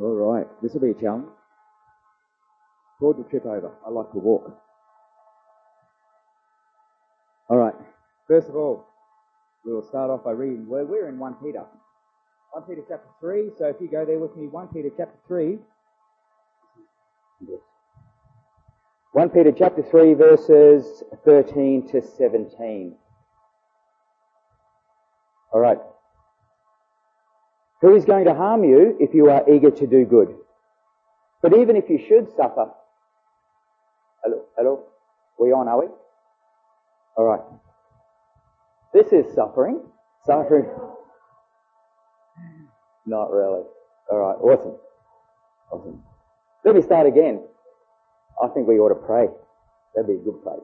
All right, this will be a challenge. Broad the trip over. I like to walk. All right, first of all, we will start off by reading. We're in 1 Peter. 1 Peter chapter 3, so if you go there with me, 1 Peter chapter 3. 1 Peter chapter 3, verses 13 to 17. All right. Who is going to harm you if you are eager to do good? But even if you should suffer... Hello? We on, are we? All right. This is suffering. Suffering. Not really. All right. Awesome. Let me start again. I think we ought to pray. That'd be a good place.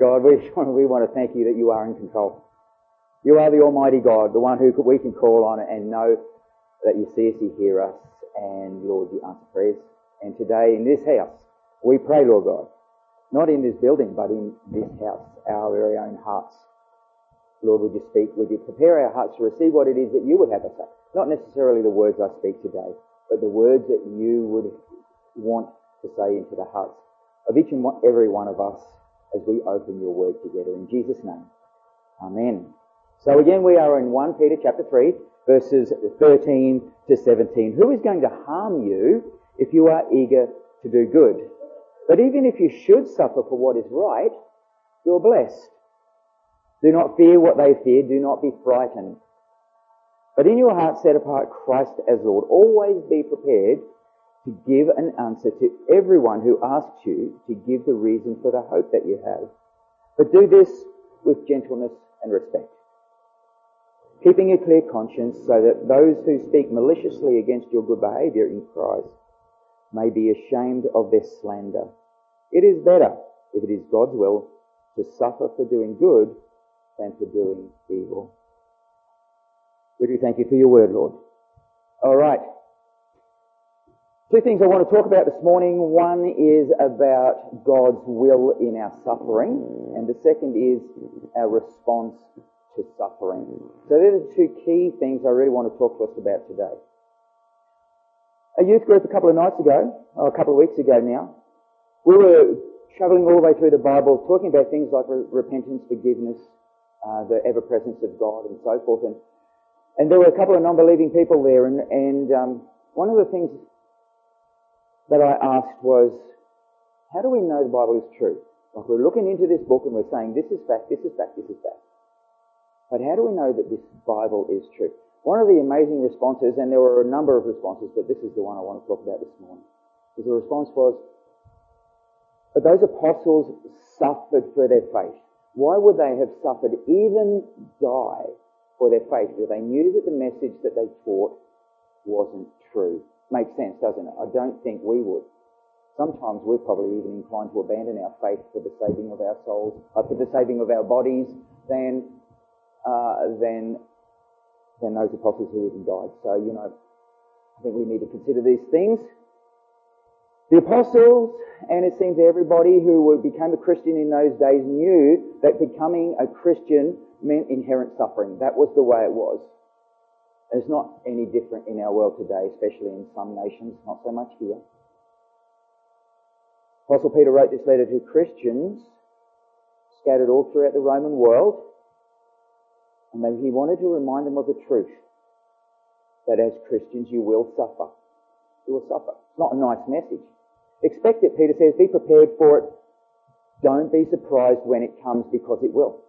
God, we want to thank you that you are in control. You are the Almighty God, the one who we can call on and know that you see us, you hear us, and, Lord, you answer prayers. And today in this house, we pray, Lord God, not in this building, but in this house, our very own hearts. Lord, would you speak? Would you prepare our hearts to receive what it is that you would have us say? Not necessarily the words I speak today, but the words that you would want to say into the hearts of each and every one of us as we open your word together. In Jesus' name, amen. So again, we are in 1 Peter chapter 3, verses 13 to 17. Who is going to harm you if you are eager to do good? But even if you should suffer for what is right, you're blessed. Do not fear what they fear. Do not be frightened. But in your heart set apart Christ as Lord. Always be prepared to give an answer to everyone who asks you to give the reason for the hope that you have. But do this with gentleness and respect, keeping a clear conscience so that those who speak maliciously against your good behaviour in Christ may be ashamed of their slander. It is better, if it is God's will, to suffer for doing good than for doing evil. We do thank you for your word, Lord. All right. Two things I want to talk about this morning. One is about God's will in our suffering, and the second is our response to suffering. So they're the two key things I really want to talk to us about today. A youth group a couple of weeks ago now, we were travelling all the way through the Bible, talking about things like repentance, forgiveness, the ever-presence of God and so forth. And there were a couple of non-believing people there, and one of the things that I asked was, how do we know the Bible is true? Like, we're looking into this book and we're saying, this is fact, this is fact, this is fact. But how do we know that this Bible is true? One of the amazing responses, and there were a number of responses, but this is the one I want to talk about this morning, is the response was, but those apostles suffered for their faith. Why would they have suffered, even die, for their faith? Because they knew that the message that they taught wasn't true. Makes sense, doesn't it? I don't think we would. Sometimes we're probably even inclined to abandon our faith for the saving of our souls, for the saving of our bodies, than those apostles who even died. So, I think we need to consider these things. The apostles, and it seems everybody who became a Christian in those days knew that becoming a Christian meant inherent suffering. That was the way it was. And it's not any different in our world today, especially in some nations, not so much here. Apostle Peter wrote this letter to Christians scattered all throughout the Roman world, and then he wanted to remind them of the truth that as Christians you will suffer. You will suffer. It's not a nice message. Expect it, Peter says. Be prepared for it. Don't be surprised when it comes, because it will.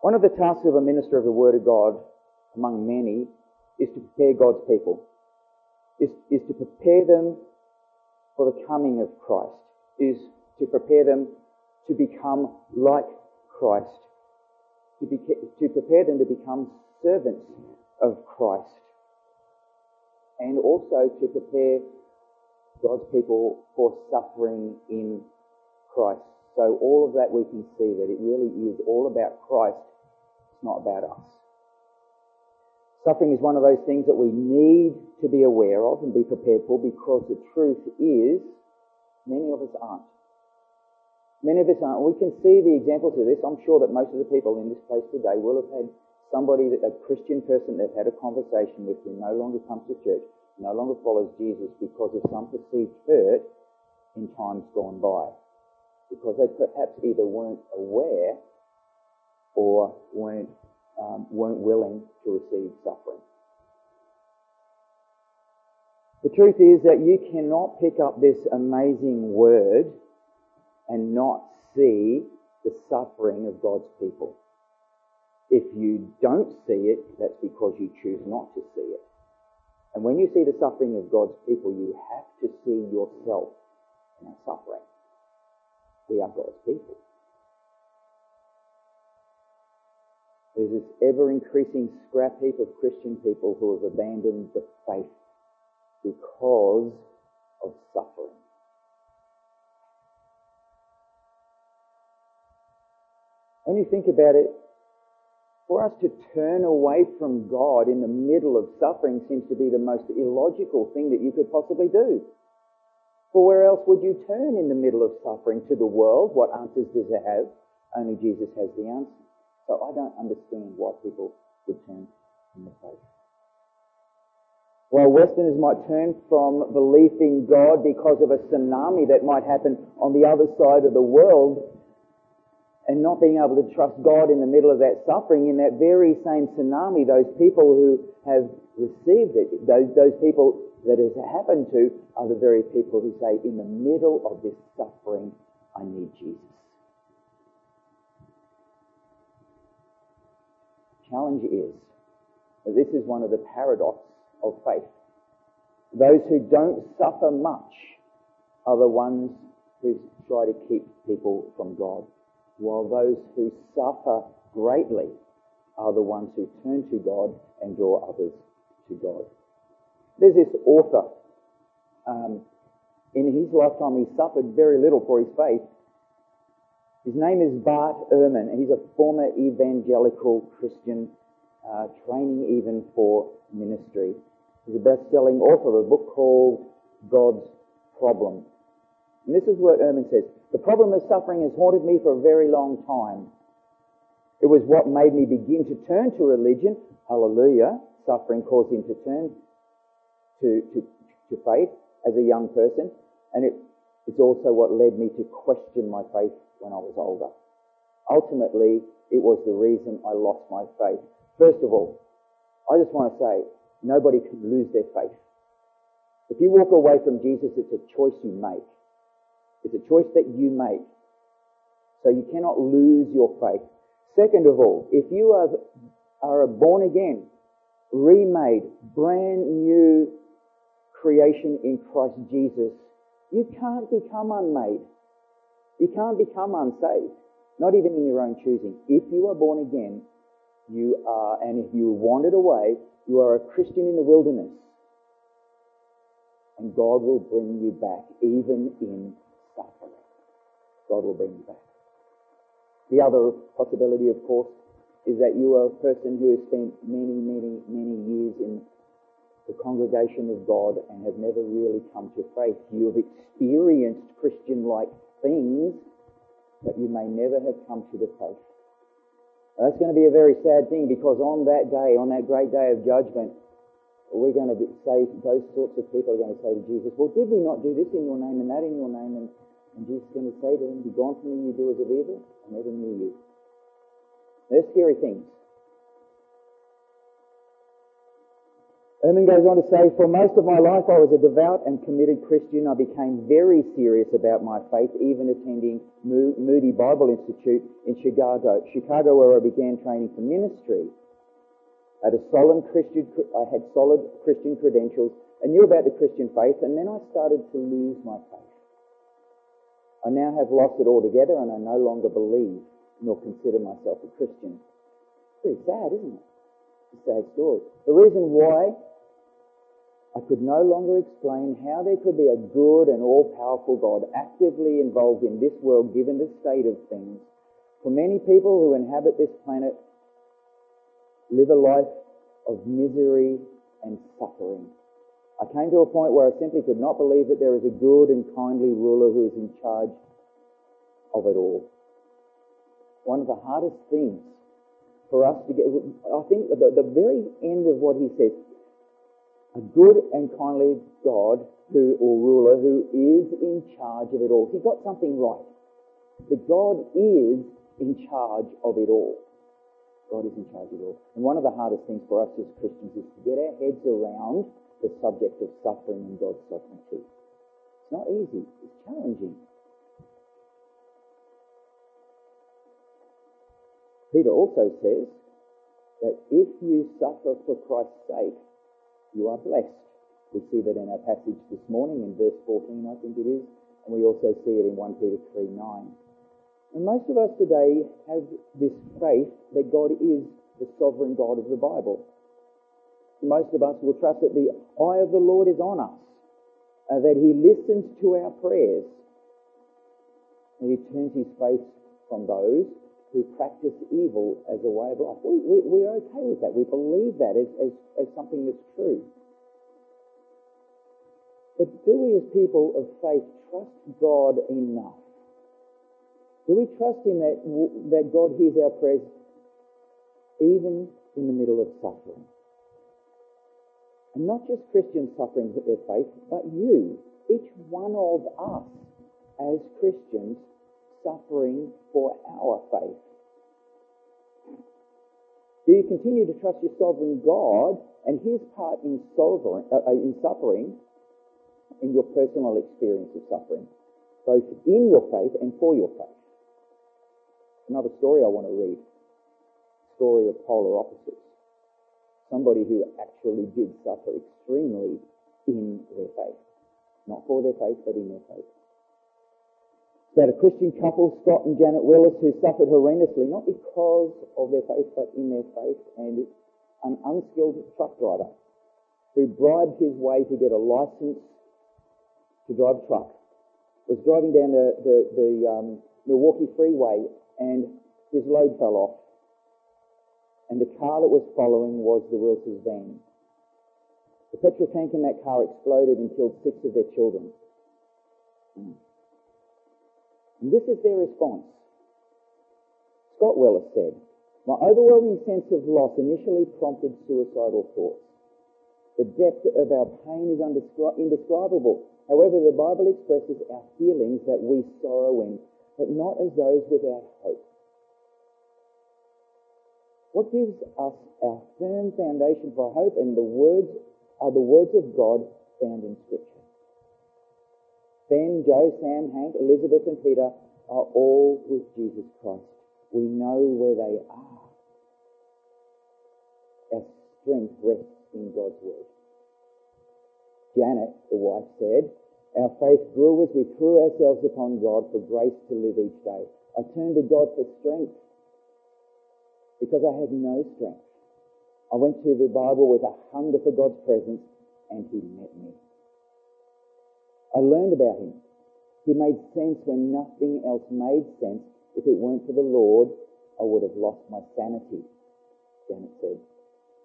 One of the tasks of a minister of the Word of God, among many, is to prepare God's people, is to prepare them for the coming of Christ, is to prepare them to become like Christ, to prepare them to become servants of Christ, and also to prepare God's people for suffering in Christ. So all of that, we can see that it really is all about Christ. It's not about us. Suffering is one of those things that we need to be aware of and be prepared for, because the truth is many of us aren't. Many of us aren't. We can see the examples of this. I'm sure that most of the people in this place today will have had somebody, a Christian person they've had a conversation with who no longer comes to church, no longer follows Jesus because of some perceived hurt in times gone by, because they perhaps either weren't aware or weren't willing to receive suffering. The truth is that you cannot pick up this amazing word and not see the suffering of God's people. If you don't see it, that's because you choose not to see it. And when you see the suffering of God's people, you have to see yourself in our suffering. We are God's people. There's this ever-increasing scrap heap of Christian people who have abandoned the faith because of suffering. When you think about it, for us to turn away from God in the middle of suffering seems to be the most illogical thing that you could possibly do. For where else would you turn in the middle of suffering? To the world? What answers does it have? Only Jesus has the answer. So I don't understand why people would turn from the faith. While Westerners might turn from belief in God because of a tsunami that might happen on the other side of the world, and not being able to trust God in the middle of that suffering, in that very same tsunami, those people who have received it, those people that it has happened to, are the very people who say, in the middle of this suffering, I need Jesus. Challenge is that this is one of the paradoxes of faith. Those who don't suffer much are the ones who try to keep people from God, while those who suffer greatly are the ones who turn to God and draw others to God. There's this author. In his lifetime, he suffered very little for his faith. His name is Bart Ehrman, and he's a former evangelical Christian, training even for ministry. He's a best-selling author of a book called God's Problem. And this is what Ehrman says: "The problem of suffering has haunted me for a very long time. It was what made me begin to turn to religion." Hallelujah. Suffering caused him to turn to faith as a young person, and it's also what led me to question my faith when I was older. Ultimately, it was the reason I lost my faith. First of all, I just want to say, nobody can lose their faith. If you walk away from Jesus, it's a choice you make. It's a choice that you make. So you cannot lose your faith. Second of all, if you are born again, remade, brand new creation in Christ Jesus, you can't become unmade. You can't become unsaved, not even in your own choosing. If you are born again, you are, and if you wandered away, you are a Christian in the wilderness. And God will bring you back, even in suffering. God will bring you back. The other possibility, of course, is that you are a person who has spent many, many, many years in the congregation of God and have never really come to faith. You have experienced Christian-like things, but you may never have come to the faith. Now, that's going to be a very sad thing, because on that day, on that great day of judgment, we're going to say, those sorts of people are going to say to Jesus, "Well, did we not do this in your name and that in your name?" And Jesus is going to say to them, "Be gone from me, you doers of evil, I never knew you." They're scary things. Ehrman goes on to say, "For most of my life I was a devout and committed Christian. I became very serious about my faith, even attending Moody Bible Institute in Chicago, where I began training for ministry. I had solid Christian credentials. I knew about the Christian faith, and then I started to lose my faith. I now have lost it altogether, and I no longer believe nor consider myself a Christian." Pretty sad, isn't it? It's a sad story. The reason why: I could no longer explain how there could be a good and all-powerful God actively involved in this world, given the state of things. For many people who inhabit this planet live a life of misery and suffering. I came to a point where I simply could not believe that there is a good and kindly ruler who is in charge of it all. One of the hardest things for us to get. I think the very end of what he says, a good and kindly God ruler who is in charge of it all. He got something right. That God is in charge of it all. God is in charge of it all. And one of the hardest things for us as Christians is to get our heads around the subject of suffering and God's sovereignty. It's not easy. It's challenging. Peter also says that if you suffer for Christ's sake, you are blessed. We see that in our passage this morning in verse 14, I think it is, and we also see it in 1 Peter 3:9. And most of us today have this faith that God is the sovereign God of the Bible. Most of us will trust that the eye of the Lord is on us, that He listens to our prayers, and He turns His face from those who practice evil as a way of life. We're okay with that. We believe that as something that's true. But do we as people of faith trust God enough? Do we trust Him that God hears our prayers even in the middle of suffering? And not just Christians suffering their faith, but you, each one of us as Christians, suffering for our faith. Do you continue to trust your sovereign God and His part in suffering, in your personal experience of suffering, both in your faith and for your faith? Another story I want to read, story of polar opposites. Somebody who actually did suffer extremely in their faith. Not for their faith, but in their faith. About a Christian couple, Scott and Janet Willis, who suffered horrendously, not because of their faith, but in their faith, and an unskilled truck driver who bribed his way to get a license to drive a truck, was driving down the Milwaukee freeway, and his load fell off, and the car that was following was the Willis' van. The petrol tank in that car exploded and killed 6 of their children. And this is their response. Scott Willis said, "My overwhelming sense of loss initially prompted suicidal thoughts. The depth of our pain is indescribable. However, the Bible expresses our feelings that we sorrow in, but not as those without hope. What gives us our firm foundation for hope and the words are the words of God found in Scripture. Ben, Joe, Sam, Hank, Elizabeth and Peter are all with Jesus Christ. We know where they are. Our strength rests in God's word." Janet, the wife, said, "Our faith grew as we threw ourselves upon God for grace to live each day. I turned to God for strength because I had no strength. I went to the Bible with a hunger for God's presence and He met me. I learned about Him. He made sense when nothing else made sense. If it weren't for the Lord, I would have lost my sanity," Janet said.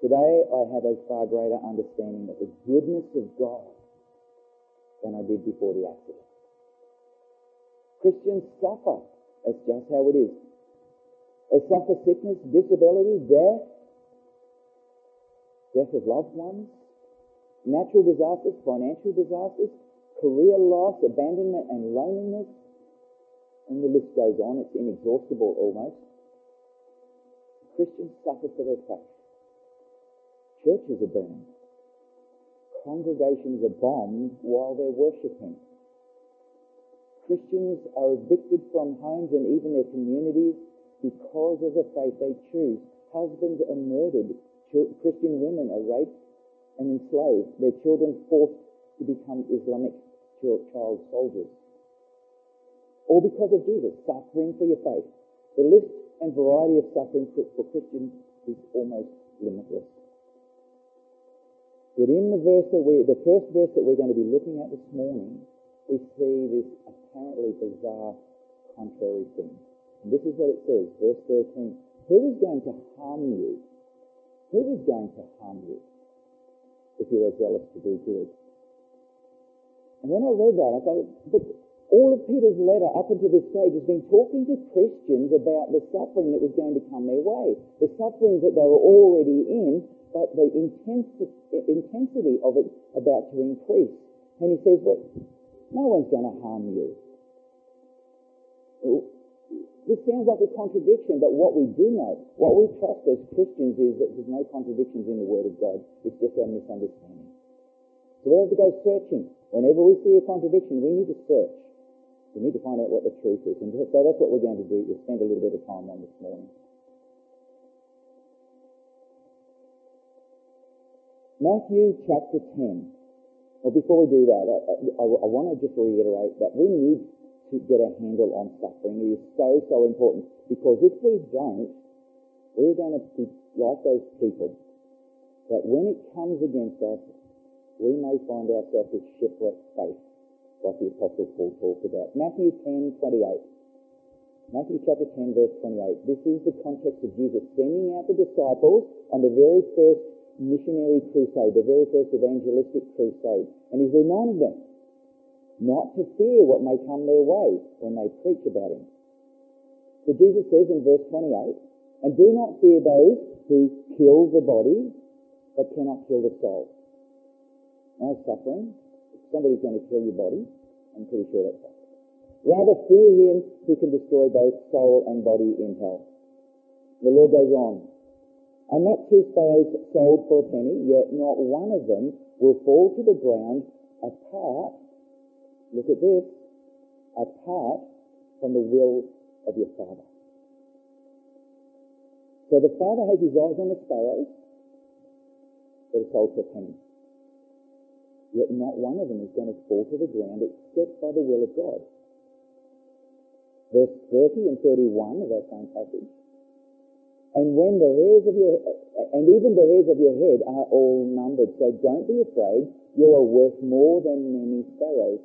"Today I have a far greater understanding of the goodness of God than I did before the accident." Christians suffer. That's just how it is. They suffer sickness, disability, death of loved ones, natural disasters, financial disasters, career loss, abandonment and loneliness, and the list goes on. It's inexhaustible almost. Christians suffer for their faith. Churches are burned. Congregations are bombed while they're worshipping. Christians are evicted from homes and even their communities because of the faith they choose. Husbands are murdered. Christian women are raped and enslaved. Their children forced to become Islamic child soldiers. All because of Jesus, suffering for your faith. The list and variety of suffering for Christians is almost limitless. Yet in the first verse that we're going to be looking at this morning, we see this apparently bizarre contrary thing. And this is what it says, verse 13. Who is going to harm you? Who is going to harm you if you are zealous to do good? And when I read that, I thought, but All of Peter's letter up until this stage has been talking to Christians about the suffering that was going to come their way, the suffering that they were already in, but the intensity of it about to increase. And he says, well, no one's going to harm you. This sounds like a contradiction, but what we do know, what we trust as Christians is that there's no contradictions in the Word of God. It's just our misunderstanding. So we have to go searching. Whenever we see a contradiction, we need to search. We need to find out what the truth is. And so that's what we're going to do. We'll spend a little bit of time on this morning. Matthew chapter 10. Well, before we do that, I want to just reiterate that we need to get a handle on suffering. It is so, so important. Because if we don't, we're going to be like those people that when it comes against us, we may find ourselves with shipwrecked faith, like the Apostle Paul talks about. Matthew chapter 10, verse 28. This is the context of Jesus sending out the disciples on the very first missionary crusade, the very first evangelistic crusade. And he's reminding them not to fear what may come their way when they preach about him. So Jesus says in verse 28, "And do not fear those who kill the body, but cannot kill the soul." No suffering. If somebody's going to kill your body, I'm pretty sure that's right. Rather fear him who can destroy both soul and body in hell. The Lord goes on. "Are not two sparrows sold for a penny? Yet not one of them will fall to the ground apart," look at this, "apart from the will of your Father." So the Father has his eyes on the sparrows that are sold for a penny. Yet not one of them is going to fall to the ground except by the will of God. Verse 30 and 31 of our same passage. "And even the hairs of your head are all numbered, so don't be afraid, you are worth more than many sparrows."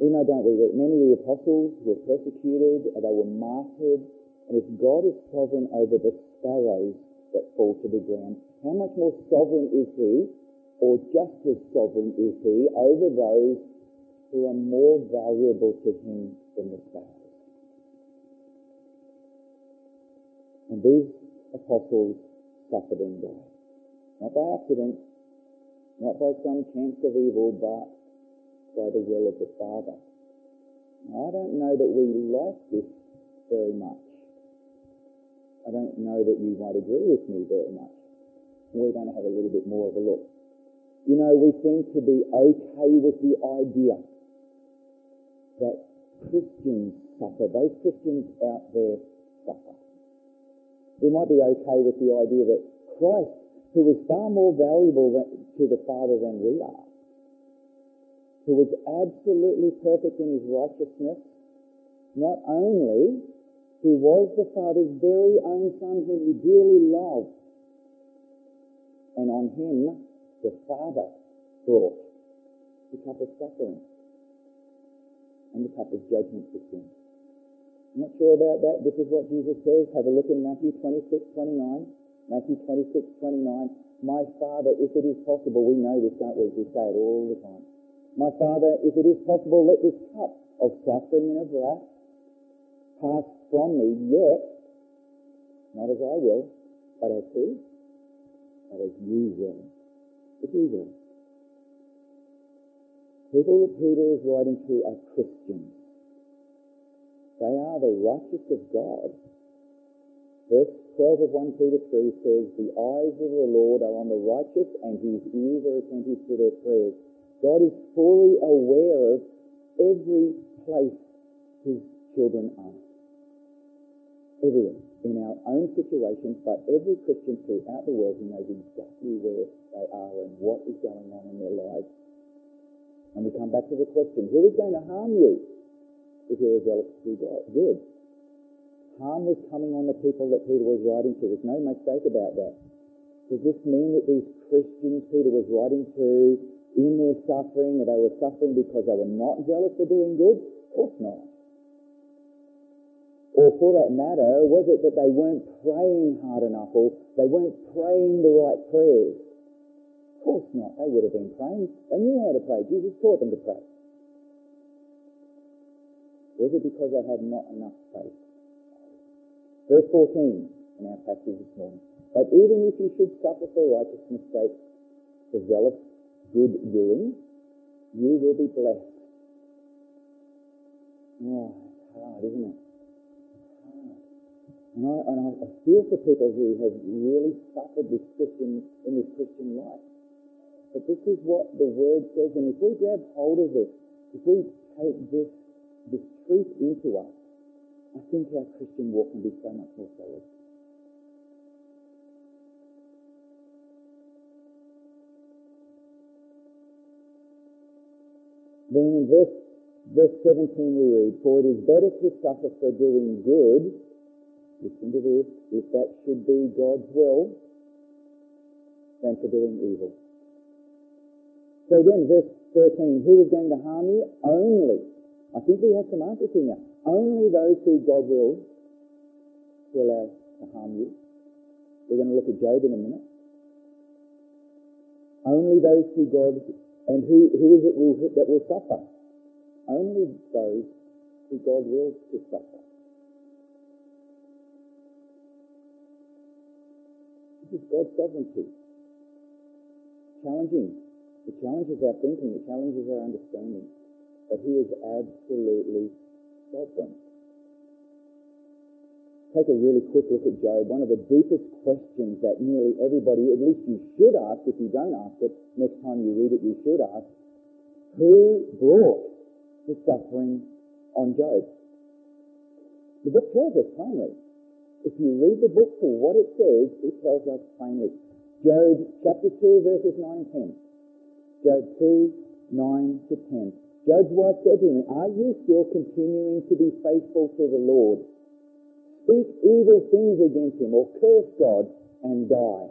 We know, don't we, that many of the apostles were persecuted, they were martyred, and if God is sovereign over the sparrows that fall to the ground, how much more sovereign is he, or just as sovereign is he, over those who are more valuable to him than the sparrows? And these apostles suffered and died. Not by accident, not by some chance of evil, but by the will of the Father. Now, I don't know that we like this very much. I don't know that you might agree with me very much. We're going to have a little bit more of a look. You know, we seem to be okay with the idea that Christians suffer. Those Christians out there suffer. We might be okay with the idea that Christ, who is far more valuable to the Father than we are, who was absolutely perfect in his righteousness, not only he was the Father's very own Son whom he dearly loved, and on him, the Father brought the cup of suffering and the cup of judgment for sin. I'm not sure about that. This is what Jesus says. Have a look in Matthew 26, 29. Matthew 26, 29. "My Father, if it is possible," we know this, don't we? We say it all the time. "My Father, if it is possible, let this cup of suffering and of wrath pass from me, yet not as I will, but as who? But as you will." As you will. People that Peter is writing to are Christians. They are the righteous of God. Verse 12 of 1 Peter 3 says, "The eyes of the Lord are on the righteous, and his ears are attentive to their prayers." God is fully aware of every place his children are. Everywhere. In our own situations, but every Christian throughout the world who knows exactly where they are and what is going on in their lives. And we come back to the question, who is going to harm you if you're zealous to do good? Harm was coming on the people that Peter was writing to. There's no mistake about that. Does this mean that these Christians Peter was writing to, in their suffering, that they were suffering because they were not zealous for doing good? Of course not. Or for that matter, was it that they weren't praying hard enough, or they weren't praying the right prayers? Of course not. They would have been praying. They knew how to pray. Jesus taught them to pray. Was it because they had not enough faith? Verse 14 in our passage this morning. But even if you should suffer for righteousness' sake, for zealous good doing, you will be blessed. Oh, it's hard, isn't it? And I feel for people who have really suffered this Christian, in this Christian life. But this is what the Word says, and if we grab hold of this, if we take this truth into us, I think our Christian walk can be so much more solid. Then in verse 17 we read, for it is better to suffer for doing good, listen to this, if that should be God's will, than for doing evil. So again, verse 13, who is going to harm you? Only, I think we have some answers in here, only those who God wills to allow to harm you. We're going to look at Job in a minute. Only those who God, and who is it that will suffer? Only those who God wills to suffer. This is God's sovereignty. Challenging. It challenges our thinking. It challenges our understanding. But He is absolutely sovereign. Take a really quick look at Job. One of the deepest questions that nearly everybody, at least you should ask, if you don't ask it, next time you read it you should ask, who brought the suffering on Job? The book tells us plainly. If you read the book for what it says, it tells us plainly. Job chapter 2, verses 9 and 10. Job 2, 9 to 10. Job's wife said to him, are you still continuing to be faithful to the Lord? Speak evil things against him, or curse God and die.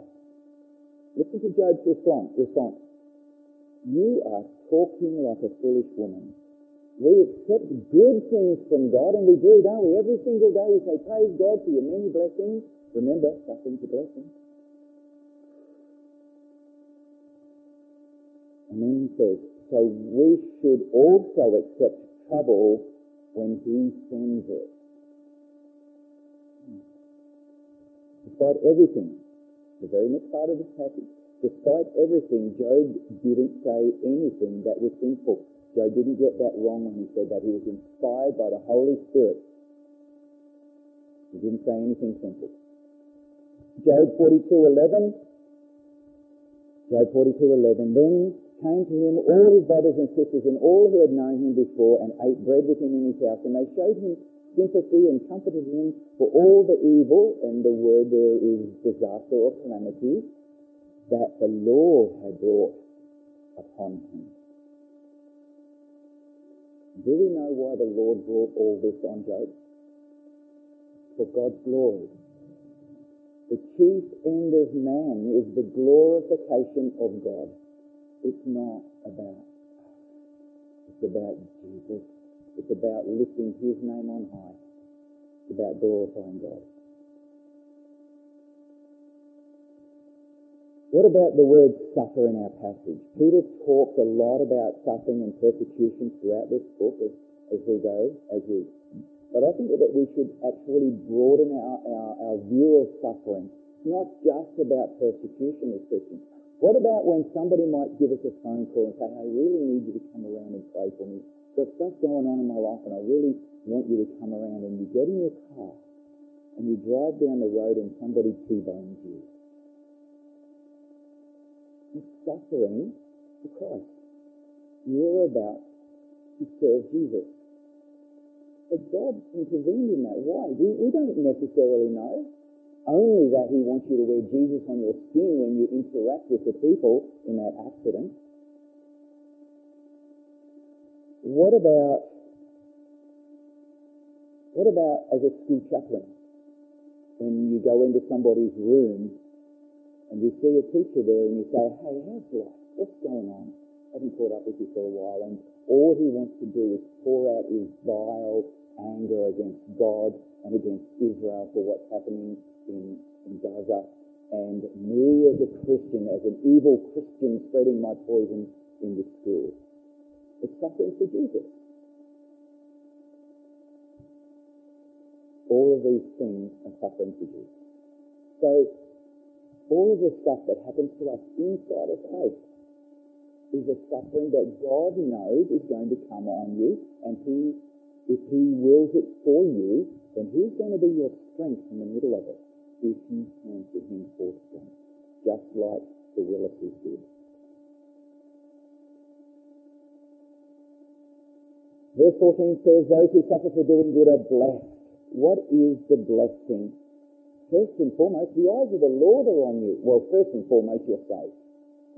Listen to Job's response. You are talking like a foolish woman. We accept good things from God, and we do, don't we? Every single day we say, praise God for your many blessings. Remember, suffering's a blessing. And then he says, so we should also accept trouble when He sends it. Despite everything, the very next part of this passage, despite everything, Job didn't say anything that was sinful. Job didn't get that wrong when he said that. He was inspired by the Holy Spirit. He didn't say anything simple. Job 42:11. Then came to him all his brothers and sisters and all who had known him before, and ate bread with him in his house. And they showed him sympathy and comforted him for all the evil, and the word there is disaster or calamity, that the Lord had brought upon him. Do we know why the Lord brought all this on Job? For God's glory. The chief end of man is the glorification of God. It's not about us. It's about Jesus. It's about lifting His name on high. It's about glorifying God. What about the word suffer in our passage? Peter talks a lot about suffering and persecution throughout this book as we go. But I think that we should actually broaden our view of suffering. It's not just about persecution as Christians. What about when somebody might give us a phone call and say, I really need you to come around and pray for me. There's stuff going on in my life and I really want you to come around, and you get in your car and you drive down the road and somebody T-bones you. Suffering for Christ. You are about to serve Jesus. But God intervened in that. Why? We don't necessarily know. Only that He wants you to wear Jesus on your skin when you interact with the people in that accident. What about as a school chaplain? When you go into somebody's room and you see a teacher there and you say, hey, how's life? What's going on? I haven't caught up with you for a while. And all he wants to do is pour out his vile anger against God and against Israel for what's happening in Gaza and me as a Christian, as an evil Christian spreading my poison in the school. It's suffering for Jesus. All of these things are suffering for Jesus. So all of the stuff that happens to us inside of faith is a suffering that God knows is going to come on you, and He, if He wills it for you, then He's going to be your strength in the middle of it, if you turn to Him for strength, just like the Willises did. Verse 14 says, those who suffer for doing good are blessed. What is the blessing? First and foremost, the eyes of the Lord are on you. Well, first and foremost, you're saved.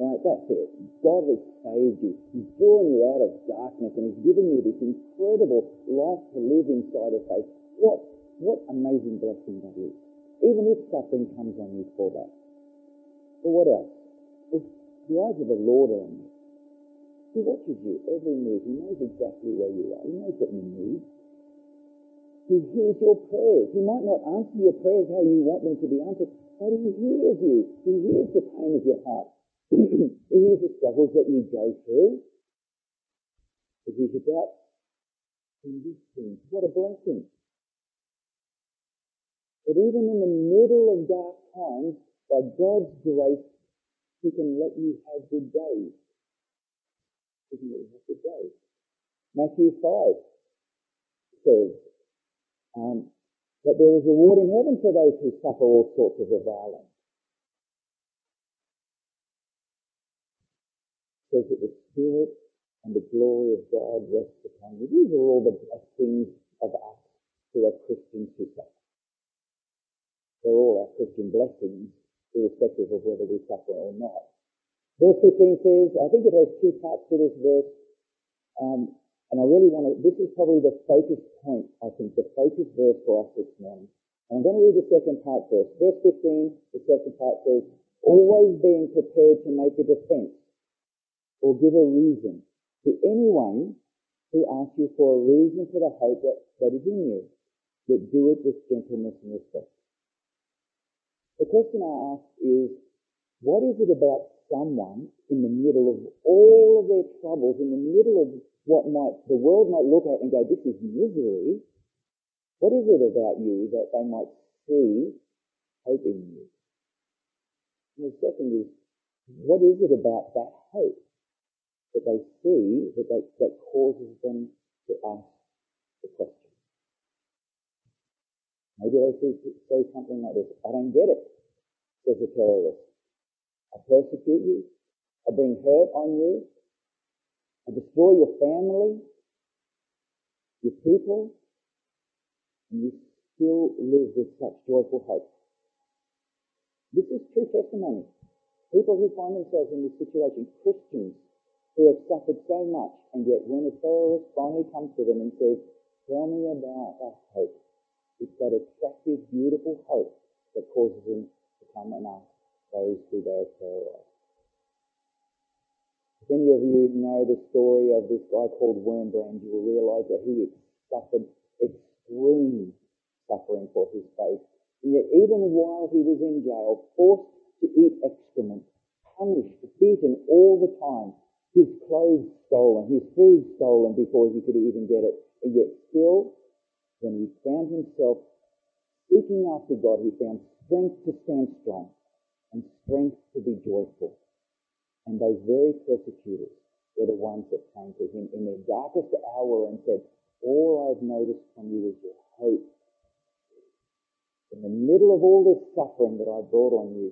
Right, that's it. God has saved you. He's drawn you out of darkness and He's given you this incredible life to live inside of faith. What amazing blessing that is. Even if suffering comes on you for that. But what else? Well, the eyes of the Lord are on you. He watches you every move. He knows exactly where you are. He knows what you need. He hears your prayers. He might not answer your prayers how you want them to be answered, but He hears you. He hears the pain of your heart. He hears the struggles that you go through. But He's about to listen. What a blessing. But even in the middle of dark times, by God's grace, He can let you have good days. He can let you have good days. Matthew 5 says, that there is reward in heaven for those who suffer all sorts of reviling. It says that the Spirit and the glory of God rest upon you. These are all the blessings of us who are Christians who suffer. They're all our Christian blessings, irrespective of whether we suffer or not. Verse 15 says, I think it has two parts to this verse, and I really want to, this is probably the focus point, I think, the focus verse for us this morning. And I'm going to read the second part first. Verse 15, the second part says, always being prepared to make a defense or give a reason to anyone who asks you for a reason for the hope that is in you, yet do it with gentleness and respect. The question I ask is, what is it about someone in the middle of all of their troubles, in the middle of what the world might look at and go, this is misery. What is it about you that they might see hope in you? And the second is, what is it about that hope that they see that causes them to ask the question? Maybe they say something like this, I don't get it, says a terrorist. I persecute you, I bring hurt on you, I destroy your family, your people, and you still live with such joyful hope. This is true testimony. People who find themselves in this situation, Christians who have suffered so much, and yet when a terrorist finally comes to them and says, tell me about that hope, it's that attractive, beautiful hope that causes them to come and ask those who they are terrorized. If any of you know the story of this guy called Wormbrand, you will realise that he suffered extreme suffering for his faith. And yet even while he was in jail, forced to eat excrement, punished, beaten all the time, his clothes stolen, his food stolen before he could even get it. And yet still, when he found himself seeking after God, he found strength to stand strong and strength to be joyful. And those very persecutors were the ones that came to him in their darkest hour and said, all I've noticed from you is your hope. In the middle of all this suffering that I brought on you,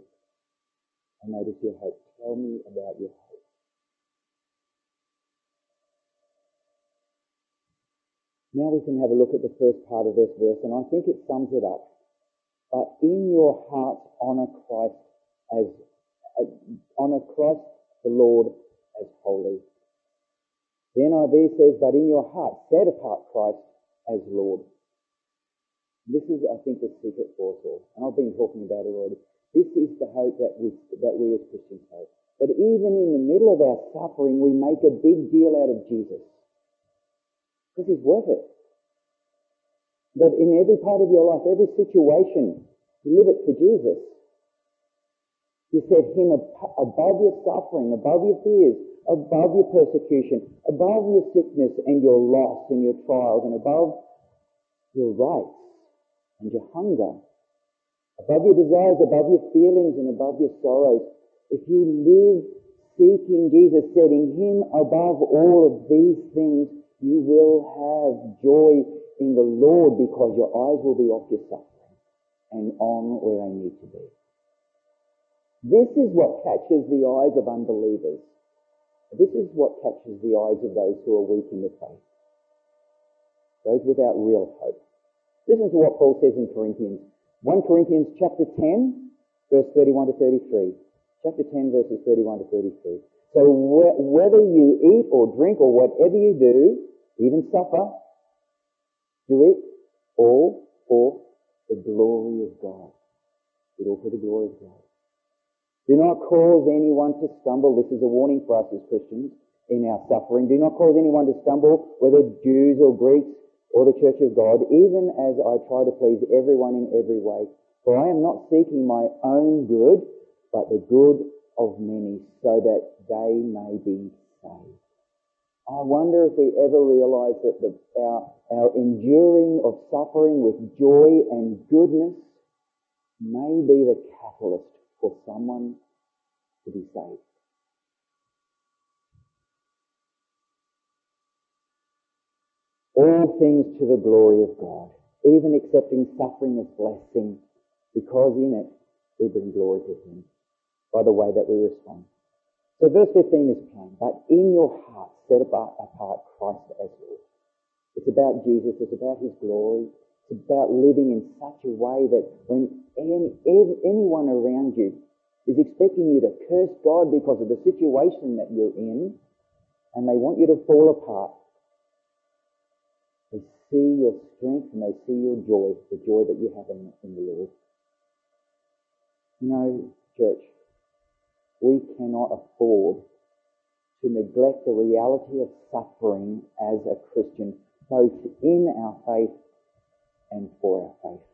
I noticed your hope. Tell me about your hope. Now we can have a look at the first part of this verse, and I think it sums it up. But in your hearts, honour Christ the Lord as holy. The NIV says, but in your heart, set apart Christ as Lord. This is, I think, the secret for us all. And I've been talking about it already. This is the hope that we as Christians have. That even in the middle of our suffering, we make a big deal out of Jesus. Because He's worth it. That in every part of your life, every situation, you live it for Jesus. You set him above your suffering, above your fears, above your persecution, above your sickness and your loss and your trials, and above your rights and your hunger, above your desires, above your feelings, and above your sorrows. If you live seeking Jesus, setting him above all of these things, you will have joy in the Lord, because your eyes will be off your suffering and on where they need to be. This is what catches the eyes of unbelievers. This is what catches the eyes of those who are weak in the faith, those without real hope. Listen to what Paul says in Corinthians. 1 Corinthians chapter 10, verse 31 to 33. Chapter 10, verses 31 to 33. So whether you eat or drink or whatever you do, even suffer, do it all for the glory of God. Do it all for the glory of God. Do not cause anyone to stumble. This is a warning for us as Christians in our suffering. Do not cause anyone to stumble, whether Jews or Greeks or the Church of God, even as I try to please everyone in every way. For I am not seeking my own good, but the good of many, so that they may be saved. I wonder if we ever realise that our enduring of suffering with joy and goodness may be the catalyst for someone to be saved. All things to the glory of God, even accepting suffering as blessing, because in it we bring glory to him by the way that we respond. So verse 15 is plain, but in your heart set apart Christ as Lord. It's about Jesus, it's about his glory, it's about living in such a way that when anyone around you is expecting you to curse God because of the situation that you're in, and they want you to fall apart, they see your strength and they see your joy, the joy that you have in the Lord. No, church, we cannot afford to neglect the reality of suffering as a Christian, both in our faith and for our faith.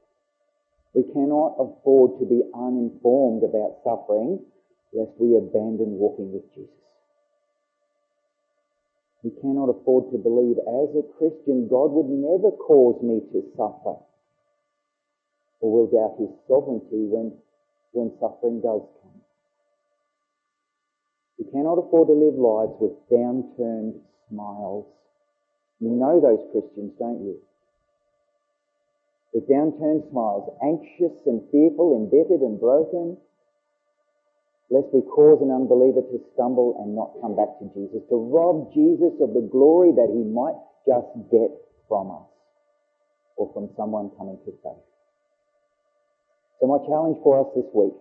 We cannot afford to be uninformed about suffering, lest we abandon walking with Jesus. We cannot afford to believe, as a Christian, God would never cause me to suffer, or will doubt his sovereignty when suffering does come. We cannot afford to live lives with downturned smiles. You know those Christians, don't you? With downturned smiles, anxious and fearful, embittered and broken, lest we cause an unbeliever to stumble and not come back to Jesus, to rob Jesus of the glory that he might just get from us or from someone coming to faith. So my challenge for us this week,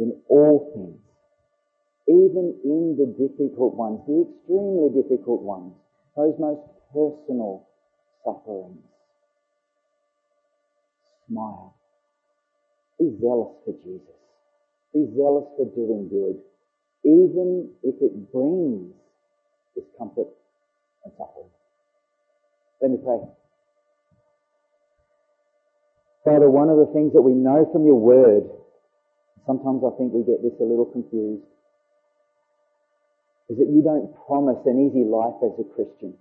in all things, even in the difficult ones, the extremely difficult ones, those most personal sufferings, smile. Be zealous for Jesus. Be zealous for doing good, even if it brings discomfort and suffering. Let me pray. Father, one of the things that we know from your word, sometimes I think we get this a little confused, is that you don't promise an easy life as a Christian.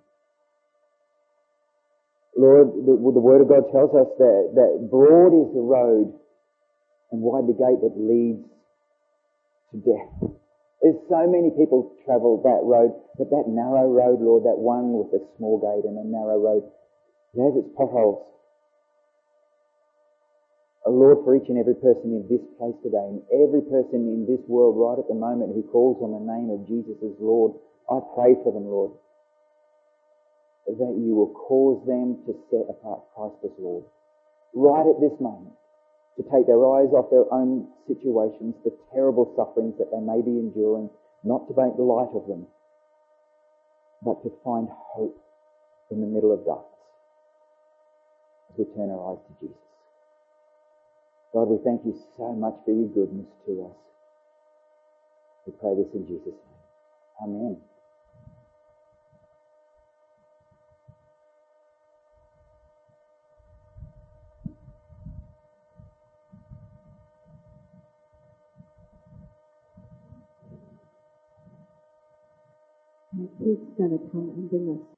Lord, the Word of God tells us that broad is the road and wide the gate that leads to death. There's so many people travel that road, but that narrow road, Lord, that one with a small gate and a narrow road, it has its potholes. Oh, Lord, for each and every person in this place today and every person in this world right at the moment who calls on the name of Jesus as Lord, I pray for them, Lord, that you will cause them to set apart Christ as Lord. Right at this moment, to take their eyes off their own situations, the terrible sufferings that they may be enduring, not to make light of them, but to find hope in the middle of darkness as we turn our eyes to Jesus. God, we thank you so much for your goodness to us. We pray this in Jesus' name. Amen. It's going to come and bring us